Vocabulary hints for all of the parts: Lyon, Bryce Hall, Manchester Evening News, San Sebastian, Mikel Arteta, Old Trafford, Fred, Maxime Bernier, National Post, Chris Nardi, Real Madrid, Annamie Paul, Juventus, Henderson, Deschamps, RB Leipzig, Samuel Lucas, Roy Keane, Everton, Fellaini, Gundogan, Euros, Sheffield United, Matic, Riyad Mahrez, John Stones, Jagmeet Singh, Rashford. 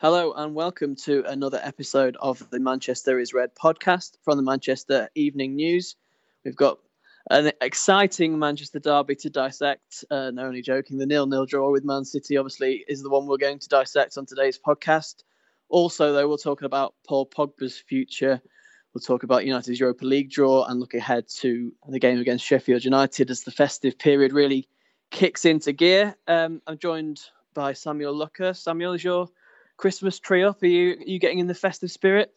Hello and welcome to another episode of the Manchester is Red podcast from the Manchester Evening News. We've got an exciting Manchester derby to dissect. No, only joking. The 0-0 draw with Man City, obviously, is the one we're going to dissect on today's podcast. Also, though, we'll talk about Paul Pogba's future. We'll talk about United's Europa League draw and look ahead to the game against Sheffield United as the festive period really kicks into gear. I'm joined by Samuel Lucas. Samuel, is your Christmas tree up? Are you getting in the festive spirit?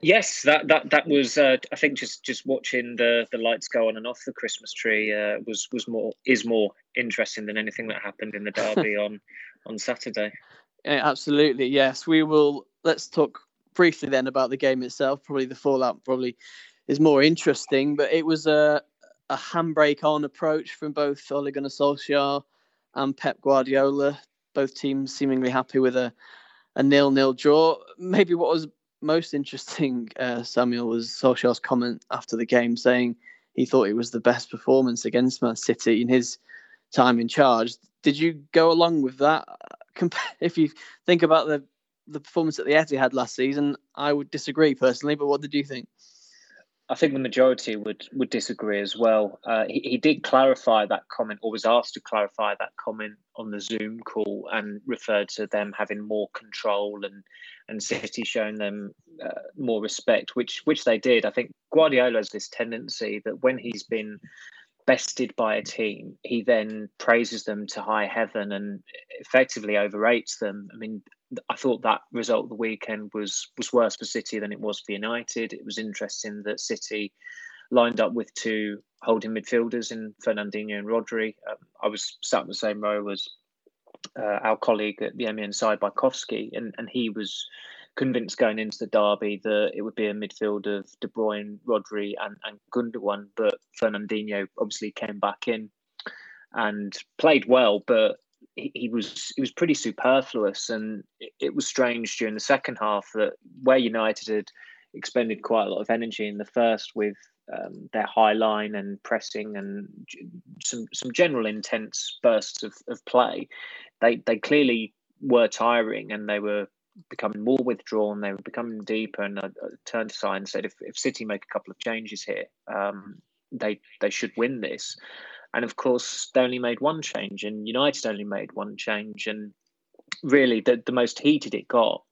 Yes, that was. I think just watching the lights go on and off the Christmas tree was more interesting than anything that happened in the derby on Saturday. Yeah, absolutely, yes. We will. Let's talk briefly then about the game itself. Probably the fallout is more interesting, but it was a handbrake on approach from both Ole Gunnar Solskjaer and Pep Guardiola. Both teams seemingly happy with a 0-0 draw. Maybe what was most interesting, Samuel, was Solskjaer's comment after the game saying he thought it was the best performance against Man City in his time in charge. Did you go along with that? If you think about the performance at the Etihad last season, I would disagree personally, but what did you think? I think the majority would disagree as well. He did clarify that comment, or was asked to clarify that comment on the Zoom call, and referred to them having more control and City showing them more respect, which they did. I think Guardiola has this tendency that when he's been bested by a team, he then praises them to high heaven and effectively overrates them. I mean, I thought that result of the weekend was worse for City than it was for United. It was interesting that City lined up with two holding midfielders in Fernandinho and Rodri. I was sat in the same row as our colleague at the MEN side, Bykovsky, and he was convinced going into the derby that it would be a midfield of De Bruyne, Rodri and Gundogan, but Fernandinho obviously came back in and played well, but he was pretty superfluous. And it was strange during the second half that where United had expended quite a lot of energy in the first with their high line and pressing and some general intense bursts of play, they clearly were tiring and they were becoming more withdrawn, they were becoming deeper. And I turned to Si and said, if City make a couple of changes here, they should win this. And of course, they only made one change, and United only made one change. And really, the most heated it got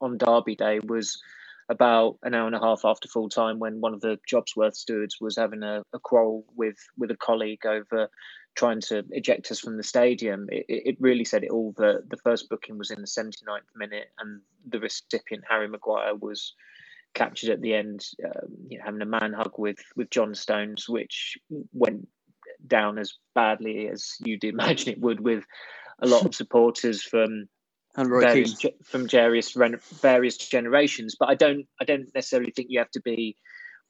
on Derby Day was about an hour and a half after full time, when one of the Jobsworth stewards was having a quarrel with a colleague over trying to eject us from the stadium. It really said it all. The first booking was in the 79th minute, and the recipient, Harry Maguire, was captured at the end, having a man hug with John Stones, which went down as badly as you'd imagine it would, with a lot of supporters from various generations. But I don't necessarily think you have to be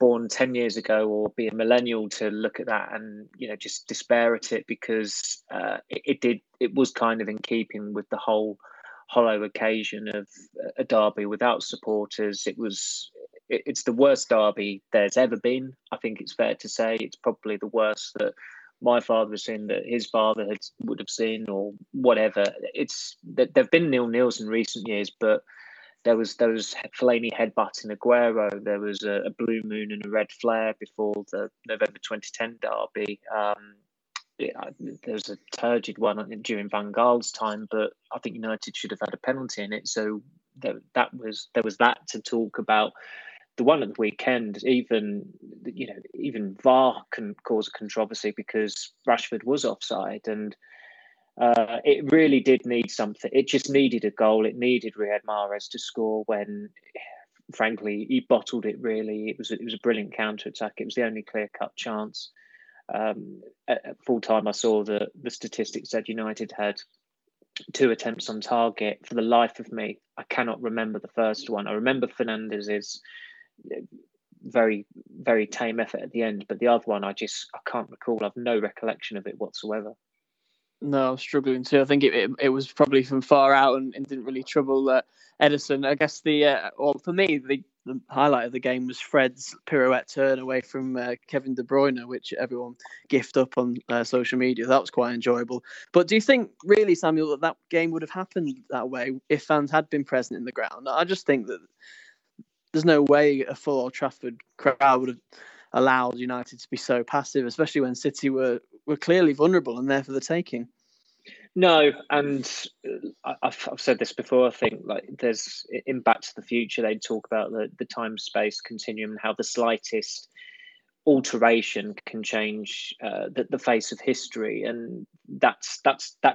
born 10 years ago or be a millennial to look at that and just despair at it, because it was kind of in keeping with the whole hollow occasion of a derby without supporters. It's the worst derby there's ever been. I think it's fair to say it's probably the worst that my father has seen, that his father would have seen, or whatever. It's that there've been 0-0s in recent years, but there was Fellaini headbutting Aguero. There was a blue moon and a red flare before the November 2010 derby. There was a turgid one during Van Gaal's time, but I think United should have had a penalty in it. So there was that to talk about. The one at the weekend, even VAR can cause a controversy because Rashford was offside, and it really did need something. It just needed a goal. It needed Riyad Mahrez to score when, frankly, he bottled it. Really, it was a brilliant counter attack. It was the only clear cut chance. At full time, I saw the statistics said United had two attempts on target. For the life of me, I cannot remember the first one. I remember Fernandes's very, very tame effort at the end, but the other one, I can't recall. I've no recollection of it whatsoever. No, I'm struggling too. I think it was probably from far out and didn't really trouble Edison. I guess for me, the highlight of the game was Fred's pirouette turn away from Kevin De Bruyne, which everyone gift up on social media. That was quite enjoyable. But do you think, really, Samuel, that game would have happened that way if fans had been present in the ground? I just think that there's no way a full Old Trafford crowd would have allowed United to be so passive, especially when City were clearly vulnerable and there for the taking. No, and I've said this before, I think, like, there's, in Back to the Future, they talk about the time-space continuum and how the slightest alteration can change the face of history, and that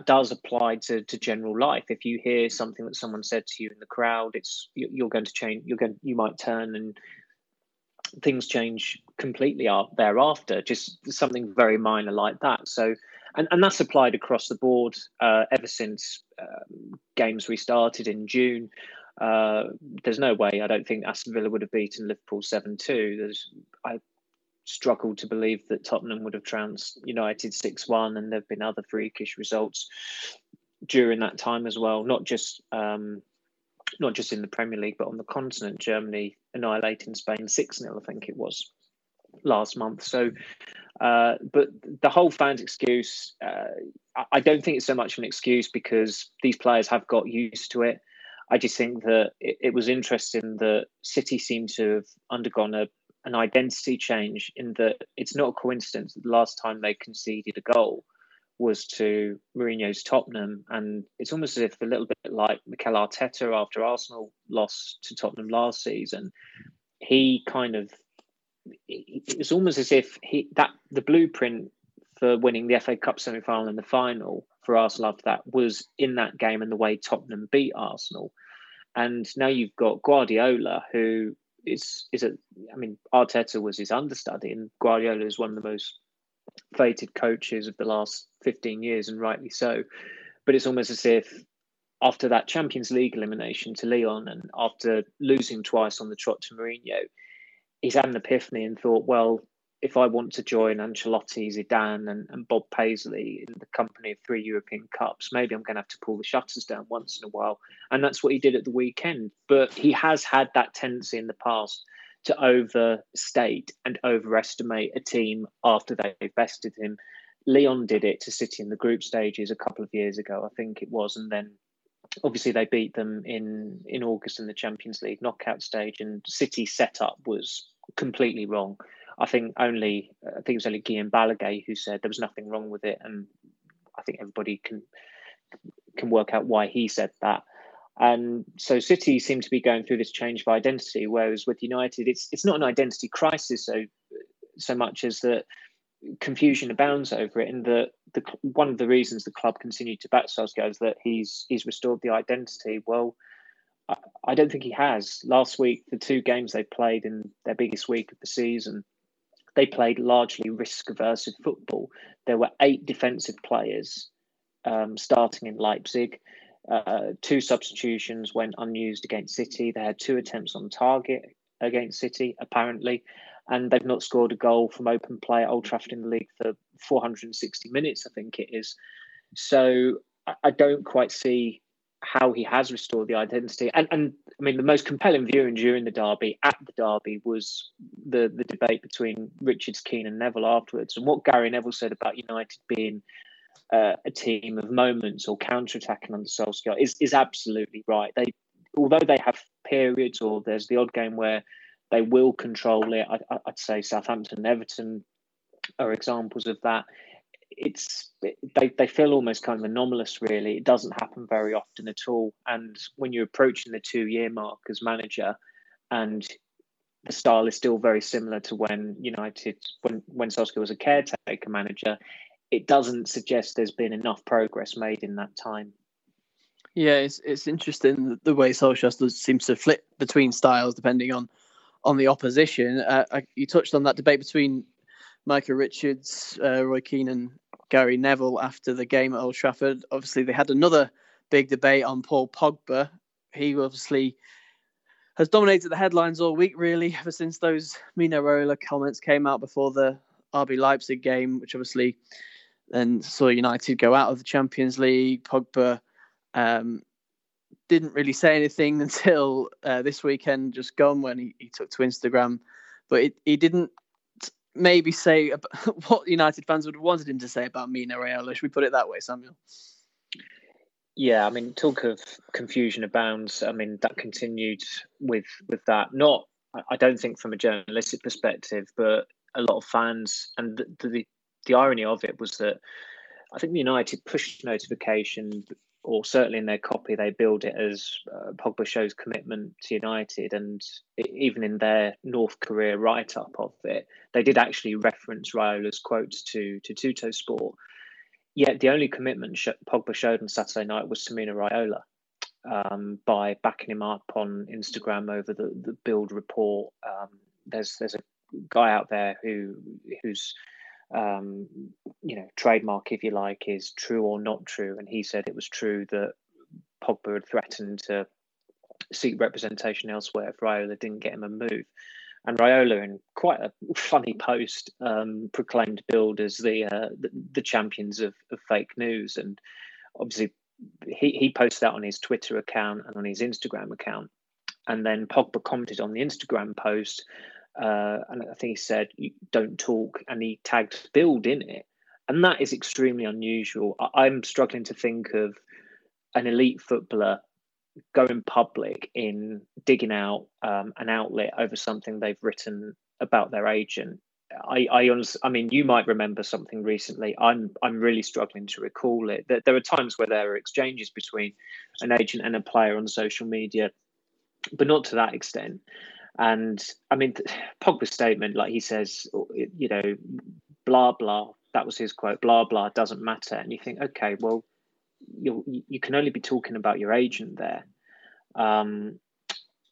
does apply to general life. If you hear something that someone said to you in the crowd, you're going to change. You might turn, and things change completely thereafter. Just something very minor like that. So. And that's applied across the board ever since games restarted in June. There's no way. I don't think Aston Villa would have beaten Liverpool 7-2. I struggle to believe that Tottenham would have trounced United 6-1, and there have been other freakish results during that time as well. Not just in the Premier League, but on the continent. Germany annihilating Spain 6-0, I think it was, last month. So, but the whole fans' excuse, I don't think it's so much an excuse because these players have got used to it. I just think that it was interesting that City seemed to have undergone an identity change, in that it's not a coincidence that the last time they conceded a goal was to Mourinho's Tottenham. And it's almost as if, a little bit like Mikel Arteta after Arsenal lost to Tottenham last season, he kind of, it was almost as if the blueprint for winning the FA Cup semi-final and the final for Arsenal after that was in that game and the way Tottenham beat Arsenal. And now you've got Guardiola, who is Arteta was his understudy, and Guardiola is one of the most fated coaches of the last 15 years, and rightly so. But it's almost as if after that Champions League elimination to Lyon and after losing twice on the trot to Mourinho, he's had an epiphany and thought, well, if I want to join Ancelotti, Zidane and Bob Paisley in the company of three European Cups, maybe I'm going to have to pull the shutters down once in a while. And that's what he did at the weekend. But he has had that tendency in the past to overstate and overestimate a team after they've bested him. Leon did it to City in the group stages a couple of years ago, I think it was, and then obviously, they beat them in August in the Champions League knockout stage, and City's setup was completely wrong. I think it was only Guillaume Balaguer who said there was nothing wrong with it, and I think everybody can work out why he said that. And so City seem to be going through this change of identity, whereas with United, it's not an identity crisis so much as that confusion abounds over it, and the one of the reasons the club continued to back Solskjaer is that he's restored the identity. Well, I don't think he has. Last week, the two games they played in their biggest week of the season, they played largely risk-averse football. There were 8 defensive players starting in Leipzig. 2 substitutions went unused against City. They had 2 attempts on target against City, apparently. And they've not scored a goal from open play at Old Trafford in the league for 460 minutes, I think it is. So I don't quite see how he has restored the identity. And I mean, the most compelling viewing at the derby was the debate between Richards, Keane and Neville afterwards. And what Gary Neville said about United being a team of moments or counter-attacking under Solskjaer is absolutely right. Although they have periods, or there's the odd game where they will control it. I'd say Southampton and Everton are examples of that. They feel almost kind of anomalous, really. It doesn't happen very often at all. And when you're approaching the 2-year mark as manager, and the style is still very similar to when United, when Solskjaer was a caretaker manager, it doesn't suggest there's been enough progress made in that time. Yeah, it's interesting the way Solskjaer seems to flip between styles depending on the opposition. You touched on that debate between Michael Richards, Roy Keane and Gary Neville after the game at Old Trafford. Obviously, they had another big debate on Paul Pogba. He obviously has dominated the headlines all week, really, ever since those Minoraiola comments came out before the RB Leipzig game, which obviously then saw United go out of the Champions League. Pogba didn't really say anything until this weekend just gone, when he took to Instagram. But he didn't maybe say what United fans would have wanted him to say about Minoraiola. Should we put it that way, Samuel? Yeah, I mean, talk of confusion abounds. I mean, that continued with that. Not, I don't think from a journalistic perspective, but a lot of fans. And the irony of it was that I think the United push notification, or certainly in their copy, they build it as Pogba shows commitment to United. And even in their North Korea write-up of it, they did actually reference Raiola's quotes to Tuttosport. Yet the only commitment Pogba showed on Saturday night was to Minoraiola by backing him up on Instagram over the Bild report. There's a guy out there who's trademark, if you like, is true or not true, and he said it was true that Pogba had threatened to seek representation elsewhere if Raiola didn't get him a move. And Raiola, in quite a funny post, proclaimed Bild as the champions of fake news. And obviously he posted that on his Twitter account and on his Instagram account. And then Pogba commented on the Instagram post, and I think he said, "Don't talk," and he tagged Bild in it. And that is extremely unusual. I'm struggling to think of an elite footballer going public in digging out an outlet over something they've written about their agent. I mean, you might remember something recently. I'm really struggling to recall it. There are times where there are exchanges between an agent and a player on social media, but not to that extent. And I mean, Pogba's statement, like he says, blah, blah, that was his quote, blah, blah, doesn't matter. And you think, okay, well, you can only be talking about your agent there.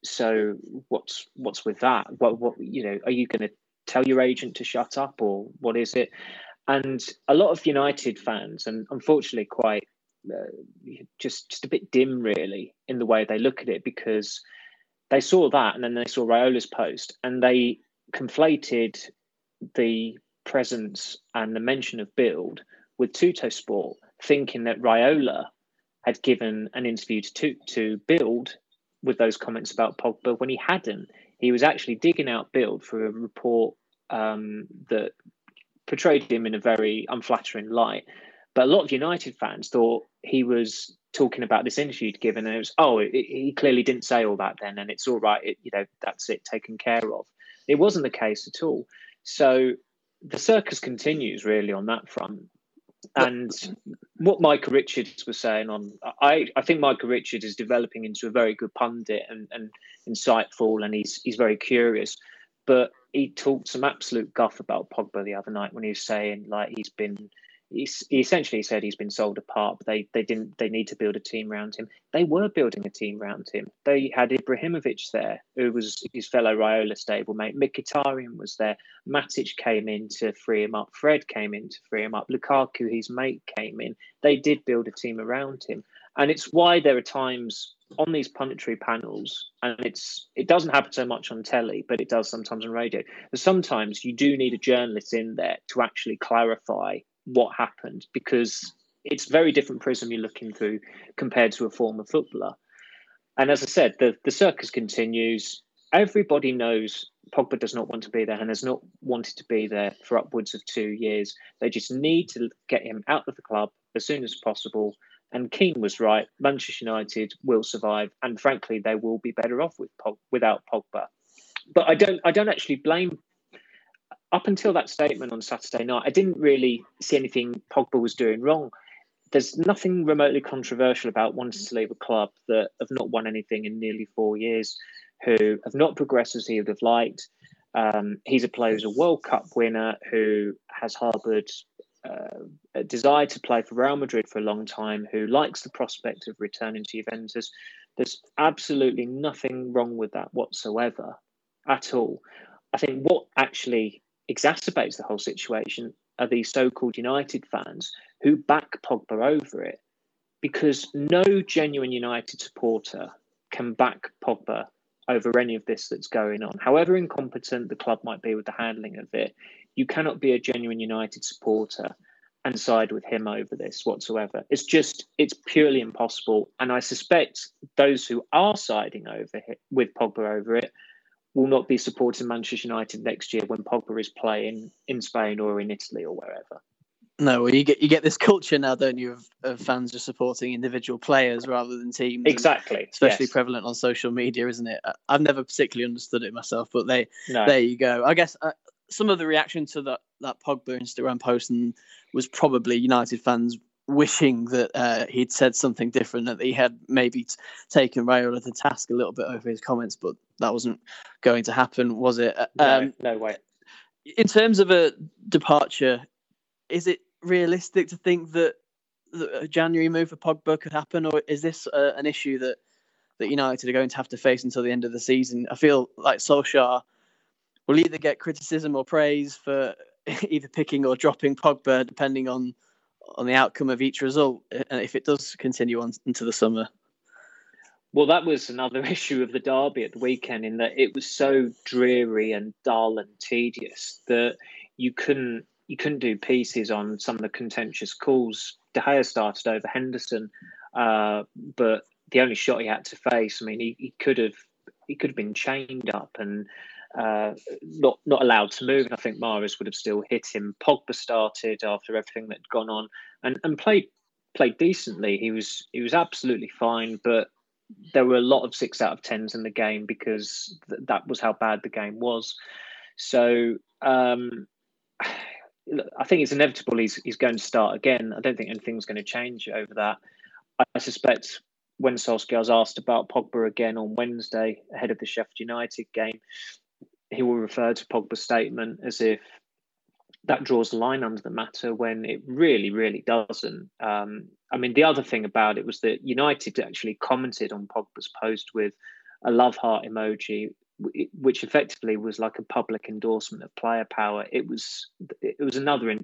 So what's with that? What are you going to tell your agent to shut up, or what is it? And a lot of United fans, and unfortunately quite just a bit dim really in the way they look at it, because they saw that and then they saw Raiola's post and they conflated the presence and the mention of Bild with Tuttosport, thinking that Raiola had given an interview to Bild with those comments about Pogba, when he hadn't. He was actually digging out Bild for a report that portrayed him in a very unflattering light. But a lot of United fans thought he was talking about this interview he'd given, and it was, he clearly didn't say all that then, and it's all right, that's it, taken care of. It wasn't the case at all. So the circus continues really on that front. And what Micah Richards was saying I think Micah Richards is developing into a very good pundit and insightful, and he's very curious. But he talked some absolute guff about Pogba the other night when he was saying, like, he essentially said he's been sold apart, but they need to build a team around him. They were building a team around him. They had Ibrahimovic there, who was his fellow Raiola stablemate. Mkhitaryan was there. Matic came in to free him up. Fred came in to free him up. Lukaku, his mate, came in. They did build a team around him. And it's why there are times on these punditry panels, and it doesn't happen so much on telly, but it does sometimes on radio, but sometimes you do need a journalist in there to actually clarify what happened, because it's a very different prism you're looking through compared to a former footballer. And as I said, the circus continues. Everybody knows Pogba does not want to be there and has not wanted to be there for upwards of 2 years. They just need to get him out of the club as soon as possible. And Keane was right. Manchester United will survive, and frankly, they will be better off without Pogba. But I don't actually blame. Up until that statement on Saturday night, I didn't really see anything Pogba was doing wrong. There's nothing remotely controversial about wanting to leave a club that have not won anything in nearly 4 years, who have not progressed as he would have liked. He's a player who's a World Cup winner, who has harboured a desire to play for Real Madrid for a long time, who likes the prospect of returning to Juventus. There's absolutely nothing wrong with that whatsoever, at all. I think what actually exacerbates the whole situation are these so-called United fans who back Pogba over it. because no genuine United supporter can back Pogba over any of this that's going on. However incompetent the club might be with the handling of it, you cannot be a genuine United supporter and side with him over this whatsoever. It's just, it's purely impossible. And I suspect those who are siding over it, with Pogba over it, will not be supporting Manchester United next year when Pogba is playing in Spain or in Italy or wherever. No, well, you get this culture now, don't you, of fans just supporting individual players rather than teams. Exactly. Especially prevalent on social media, isn't it? I've never particularly understood it myself, but there you go. I guess some of the reaction to that Pogba Instagram post was probably United fans wishing that he'd said something different, that he had maybe taken Raiola to task a little bit over his comments, but that wasn't going to happen, was it? No way. In terms of a departure, is it realistic to think that a January move for Pogba could happen, or is this an issue that United are going to have to face until the end of the season? I feel like Solskjaer will either get criticism or praise for either picking or dropping Pogba, depending on the outcome of each result, and if it does continue on into the summer. Well, that was another issue of the derby at the weekend, in that it was so dreary and dull and tedious that you couldn't do pieces on some of the contentious calls. De Gea started over Henderson, but the only shot he had to face, I mean, he could have been chained up and not allowed to move. And I think Mahrez would have still hit him. Pogba started after everything that had gone on and played decently. He was absolutely fine, but there were a lot of 6 out of 10s in the game because that was how bad the game was. So, I think it's inevitable he's going to start again. I don't think anything's going to change over that. I suspect when Solskjaer's asked about Pogba again on Wednesday ahead of the Sheffield United game, he will refer to Pogba's statement as if that draws a line under the matter when it really, really doesn't. I mean, the other thing about it was that United actually commented on Pogba's post with a love heart emoji, which effectively was like a public endorsement of player power. It was another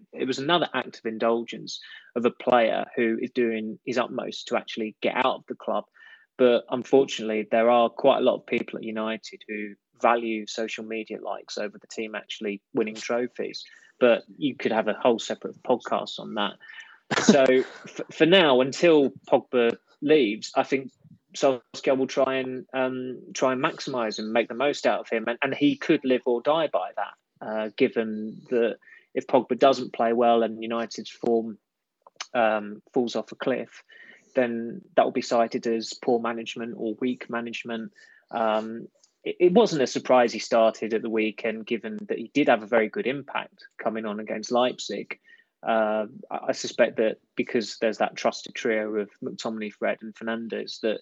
act of indulgence of a player who is doing his utmost to actually get out of the club. But unfortunately, there are quite a lot of people at United who value social media likes over the team actually winning trophies. But you could have a whole separate podcast on that. So for now, until Pogba leaves, I think Solskjaer will try and maximise and make the most out of him, and he could live or die by that. Given that if Pogba doesn't play well and United's form falls off a cliff, then that will be cited as poor management or weak management. It wasn't a surprise he started at the weekend, given that he did have a very good impact coming on against Leipzig. I suspect that because there's that trusted trio of McTominay, Fred, and Fernandes, that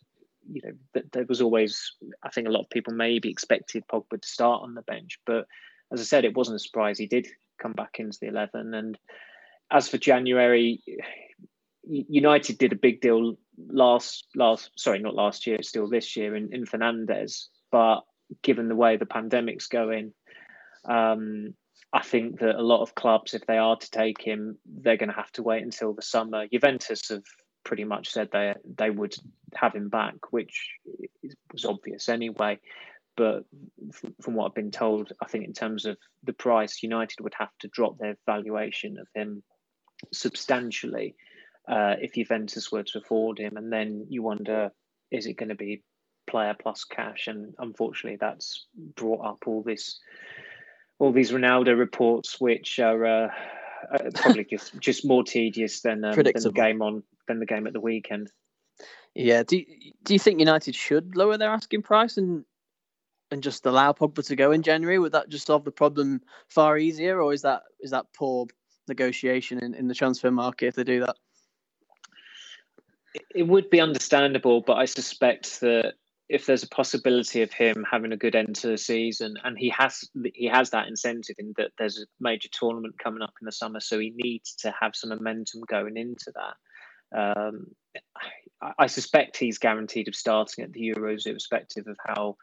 there was always, I think, a lot of people maybe expected Pogba to start on the bench. But as I said, it wasn't a surprise he did come back into the 11. And as for January, United did a big deal this year in Fernandes. But given the way the pandemic's going, I think that a lot of clubs, if they are to take him, they're going to have to wait until the summer. Juventus have pretty much said they would have him back, which was obvious anyway. But from what I've been told, I think in terms of the price, United would have to drop their valuation of him substantially if Juventus were to afford him. And then you wonder, is it going to be player plus cash? And unfortunately, that's brought up all these Ronaldo reports, which are probably just more tedious than the game at the weekend. Yeah. Do you think United should lower their asking price and just allow Pogba to go in January? Would that just solve the problem far easier, or is that poor negotiation in the transfer market if they do that? It would be understandable, but I suspect that if there's a possibility of him having a good end to the season, and he has that incentive in that there's a major tournament coming up in the summer, so he needs to have some momentum going into that. I suspect he's guaranteed of starting at the Euros, irrespective of how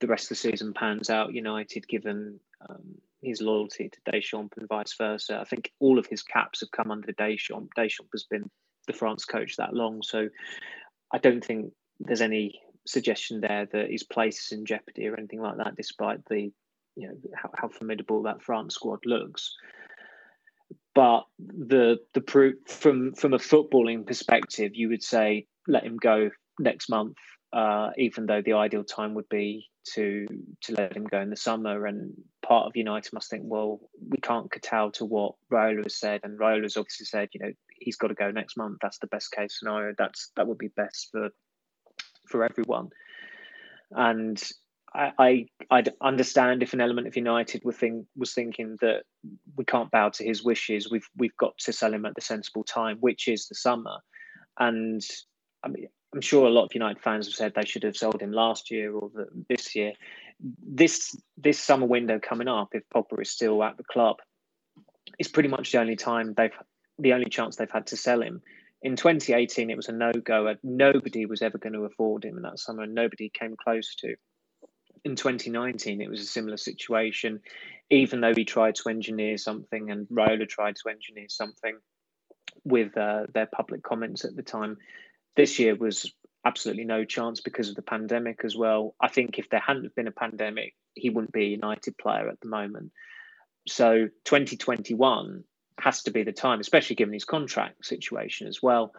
the rest of the season pans out, United, given his loyalty to Deschamps and vice versa. I think all of his caps have come under Deschamps. Deschamps has been the France coach that long. So I don't think there's any suggestion there that his place is in jeopardy or anything like that, despite the, you know, how formidable that France squad looks. But the proof from a footballing perspective, you would say let him go next month, even though the ideal time would be to let him go in the summer. And part of United must think, well, we can't kowtow to what Raiola has said, and Raiola's obviously said, you know, he's got to go next month. That's the best case scenario. That would be best for everyone. And I'd understand if an element of United was thinking that we can't bow to his wishes. We've got to sell him at the sensible time, which is the summer. And I mean, I'm sure a lot of United fans have said they should have sold him last year or this year. This summer window coming up, if Pogba is still at the club, is pretty much the only time the only chance they've had to sell him. In 2018, it was a no-go. Nobody was ever going to afford him in that summer. Nobody came close to. In 2019, it was a similar situation, even though he tried to engineer something and Raiola tried to engineer something with their public comments at the time. This year was absolutely no chance because of the pandemic as well. I think if there hadn't been a pandemic, he wouldn't be a United player at the moment. So 2021 has to be the time, especially given his contract situation as well.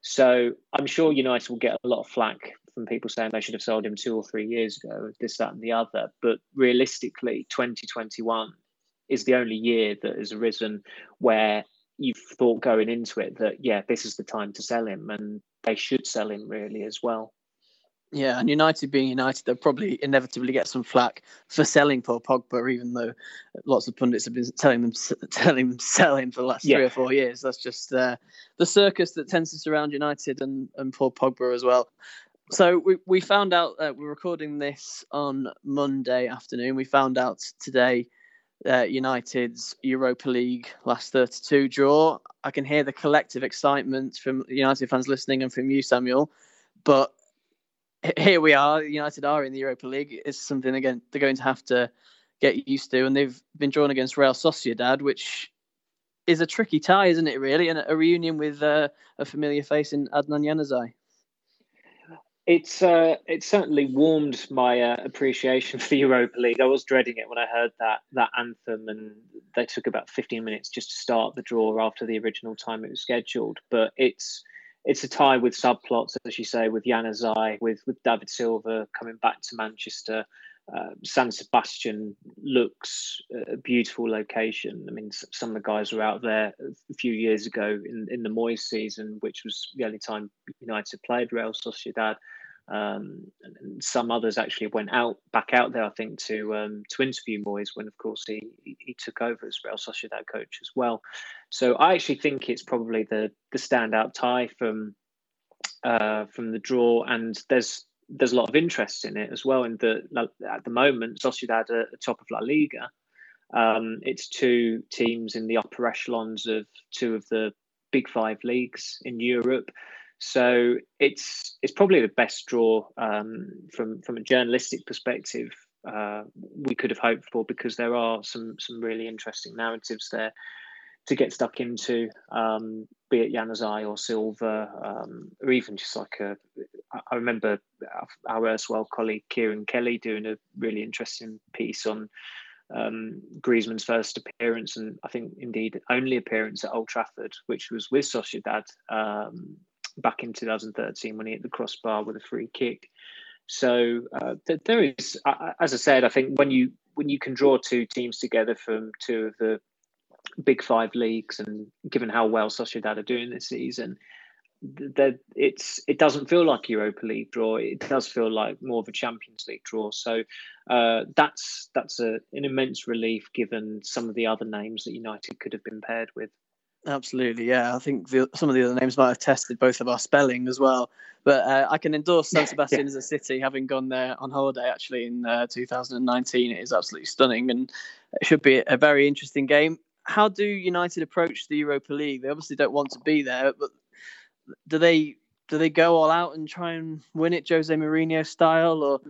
So I'm sure United will get a lot of flack from people saying they should have sold him 2 or 3 years ago, this, that and the other. But realistically, 2021 is the only year that has arisen where you've thought going into it that, yeah, this is the time to sell him, and they should sell him really as well. Yeah, and United being United, they'll probably inevitably get some flack for selling Paul Pogba, even though lots of pundits have been telling them sell him for the last 3 or 4 years. That's just the circus that tends to surround United and Paul Pogba as well. So we found out, we're recording this on Monday afternoon. We found out today United's Europa League last 32 draw. I can hear the collective excitement from United fans listening and from you, Samuel. But here we are, United are in the Europa League. It's something, again, they're going to have to get used to. And they've been drawn against Real Sociedad, which is a tricky tie, isn't it, really? And a reunion with a familiar face in Adnan Januzaj. It's certainly warmed my appreciation for the Europa League. I was dreading it when I heard that anthem, and they took about 15 minutes just to start the draw after the original time it was scheduled. But it's a tie with subplots, as you say, with Januzaj, with David Silva coming back to Manchester. San Sebastian looks a beautiful location. I mean, some of the guys were out there a few years ago in the Moyes season, which was the only time United played Real Sociedad. And some others actually went back out there, I think, to interview Moyes when, of course, he took over as Real Sociedad coach as well. So I actually think it's probably the standout tie from the draw, and there's a lot of interest in it as well. In at the moment, Sociedad are top of La Liga. It's two teams in the upper echelons of two of the big five leagues in Europe. So it's probably the best draw from a journalistic perspective we could have hoped for, because there are some really interesting narratives there to get stuck into, be it Januzaj or Silva, or even just I remember our erstwhile colleague Kieran Kelly doing a really interesting piece on Griezmann's first appearance, and I think indeed only appearance at Old Trafford, which was with Sociedad back in 2013 when he hit the crossbar with a free kick. So there is, as I said, I think when you can draw two teams together from two of the big five leagues, and given how well Sociedad are doing this season, that it doesn't feel like a Europa League draw. It does feel like more of a Champions League draw. So that's an immense relief given some of the other names that United could have been paired with. Absolutely, yeah. I think some of the other names might have tested both of our spelling as well. But I can endorse San Sebastian as a city, having gone there on holiday actually in 2019. It is absolutely stunning, and it should be a very interesting game. How do United approach the Europa League? They obviously don't want to be there, but do they go all out and try and win it Jose Mourinho style, or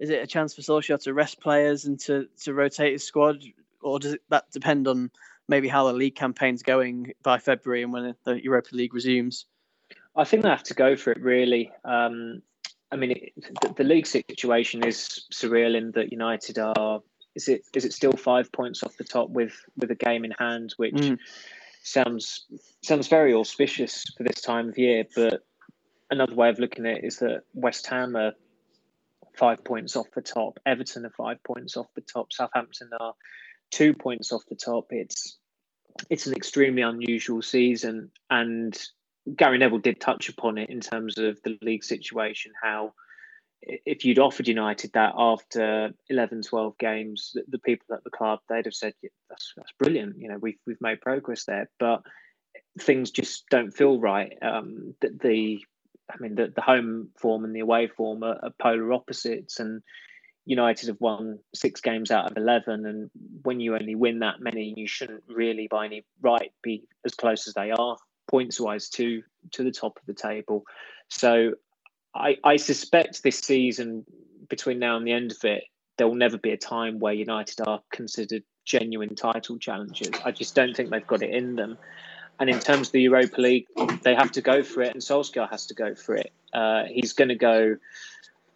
is it a chance for Solskjaer to rest players and to rotate his squad, or does that depend on maybe how the league campaign's going by February and when the Europa League resumes? I think they have to go for it, really. I mean, the league situation is surreal in that United are, is it still 5 points off the top with a game in hand, which sounds very auspicious for this time of year. But another way of looking at it is that West Ham are 5 points off the top, Everton are 5 points off the top, Southampton are 2 points off the top. It's an extremely unusual season, and Gary Neville did touch upon it in terms of the league situation, how if you'd offered United that after 11, 12 games, the people at the club, they'd have said, yeah, that's brilliant. You know, we've made progress there, but things just don't feel right. The home form and the away form are polar opposites, and United have won 6 games out of 11, and when you only win that many, you shouldn't really by any right be as close as they are points-wise to the top of the table. So I suspect this season, between now and the end of it, there will never be a time where United are considered genuine title challengers. I just don't think they've got it in them. And in terms of the Europa League, they have to go for it, and Solskjaer has to go for it. He's going to go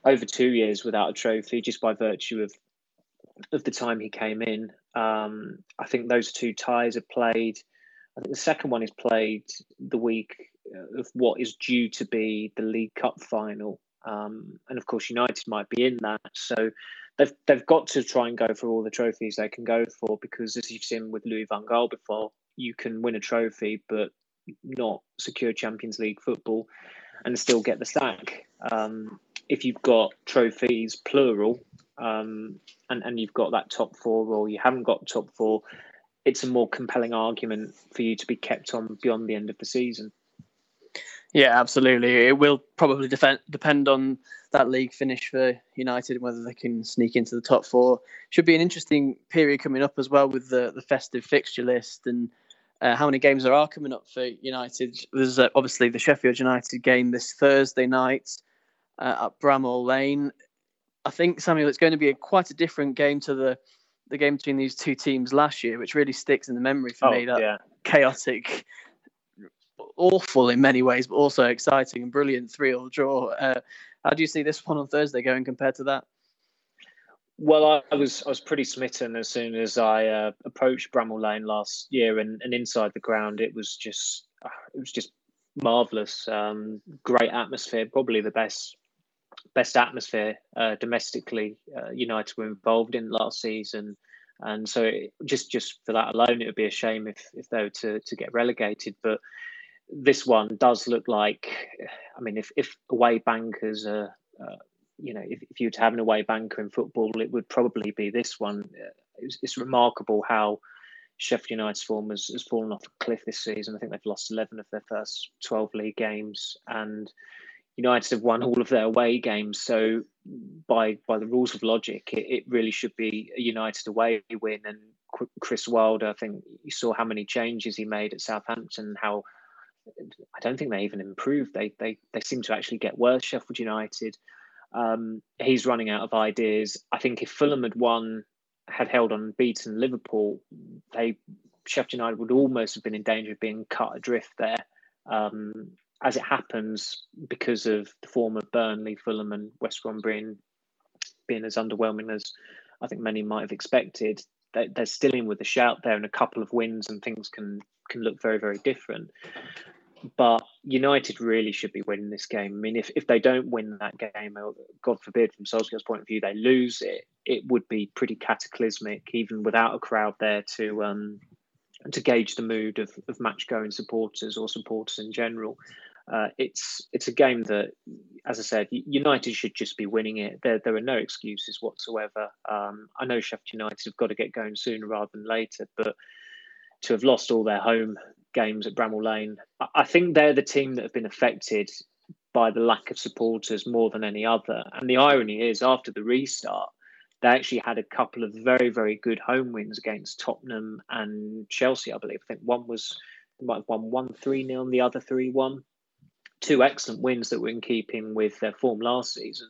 over 2 years without a trophy just by virtue of the time he came in. I think those 2 ties are played. I think the second one is played the week of what is due to be the League Cup final. And of course, United might be in that. So they've got to try and go for all the trophies they can go for, because as you've seen with Louis van Gaal before, you can win a trophy but not secure Champions League football and still get the sack. If you've got trophies, plural, and you've got that top 4, or you haven't got top 4, it's a more compelling argument for you to be kept on beyond the end of the season. Yeah, absolutely. It will probably depend on that league finish for United, whether they can sneak into the top 4. Should be an interesting period coming up as well with the festive fixture list and how many games there are coming up for United. There's obviously the Sheffield United game this Thursday night at Bramall Lane. I think, Samuel, it's going to be quite a different game to the game between these 2 teams last year, which really sticks in the memory for me. That chaotic, awful in many ways, but also exciting and brilliant 3-3 draw. How do you see this one on Thursday going compared to that? Well, I was pretty smitten as soon as I approached Bramall Lane last year, and inside the ground it was just marvellous. Great atmosphere, probably the best atmosphere domestically United were involved in last season. And so just for that alone, it would be a shame if they were to get relegated. But this one does look like, I mean, if away bankers are, if you were to have an away banker in football, it would probably be this one. It's remarkable how Sheffield United's form has fallen off a cliff this season. I think they've lost 11 of their first 12 league games, and United have won all of their away games. So by the rules of logic, it really should be a United away win. And Chris Wilder, I think you saw how many changes he made at Southampton, how I don't think they even improved. They seem to actually get worse, Sheffield United. He's running out of ideas. I think if Fulham had held on and beaten Liverpool, Sheffield United would almost have been in danger of being cut adrift there. As it happens, because of the form of Burnley, Fulham and West Brom being as underwhelming as I think many might have expected, they're still in with a shout there, and a couple of wins and things can look very, very different. But United really should be winning this game. I mean, if they don't win that game, or God forbid from Solskjaer's point of view, they lose it, it would be pretty cataclysmic, even without a crowd there to gauge the mood of match-going supporters or supporters in general. It's a game that, as I said, United should just be winning it. There are no excuses whatsoever. I know Sheffield United have got to get going sooner rather than later, but to have lost all their home games at Bramall Lane, I think they're the team that have been affected by the lack of supporters more than any other. And the irony is, after the restart, they actually had a couple of very, very good home wins against Tottenham and Chelsea, I believe. I think they might have won 1-3-0 and the other 3-1. 2 excellent wins that were in keeping with their form last season.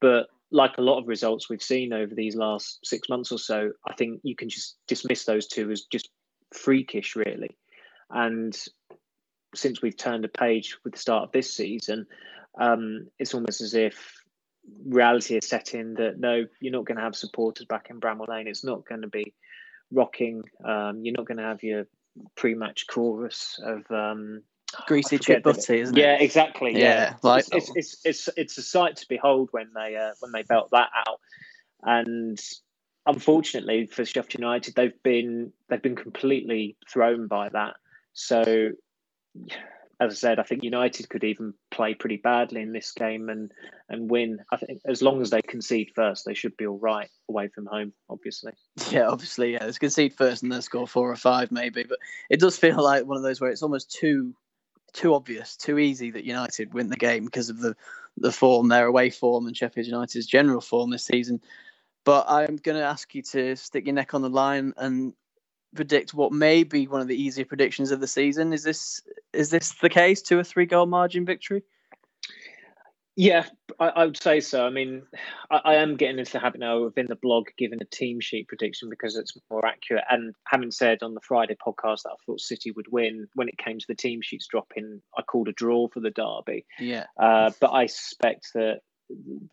But like a lot of results we've seen over these last 6 months or so, I think you can just dismiss those 2 as just freakish, really. And since we've turned a page with the start of this season, it's almost as if reality is set in that, no, you're not going to have supporters back in Bramall Lane. It's not going to be rocking. You're not going to have your pre-match chorus of greasy chip butty, isn't it? Yeah, exactly. Yeah, like it's a sight to behold when they belt that out. And unfortunately for Sheffield United, they've been completely thrown by that. So, as I said, I think United could even play pretty badly in this game and win. I think as long as they concede first, they should be all right away from home, obviously. Yeah, obviously, yeah. Let's concede first and then score 4 or 5 maybe. But it does feel like one of those where it's almost too obvious, too easy that United win the game because of the form, their away form and Sheffield United's general form this season. But I'm going to ask you to stick your neck on the line and predict what may be one of the easier predictions of the season. Is this the case? 2 or 3 goal margin victory? Yeah, I would say so. I mean, I am getting into the habit now of in the blog giving a team sheet prediction because it's more accurate. And having said on the Friday podcast that I thought City would win, when it came to the team sheets dropping, I called a draw for the derby. Yeah. But I suspect that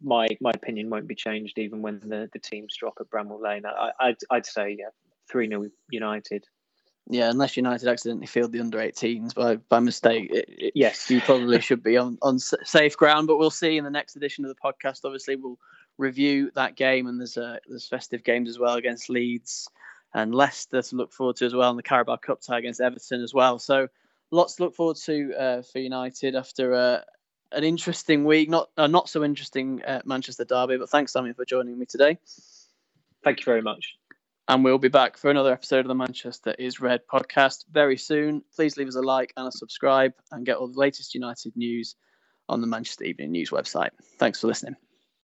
my opinion won't be changed even when the teams drop at Bramall Lane. I'd say, yeah, 3-0 United. Yeah, unless United accidentally field the under-18s by mistake. Yes. You probably should be on safe ground, but we'll see in the next edition of the podcast. Obviously, we'll review that game, and there's festive games as well against Leeds and Leicester to look forward to as well, and the Carabao Cup tie against Everton as well. So lots to look forward to for United after an interesting week, not so interesting Manchester derby, but thanks, Sammy, for joining me today. Thank you very much. And we'll be back for another episode of the Manchester Is Red podcast very soon. Please leave us a like and a subscribe and get all the latest United news on the Manchester Evening News website. Thanks for listening.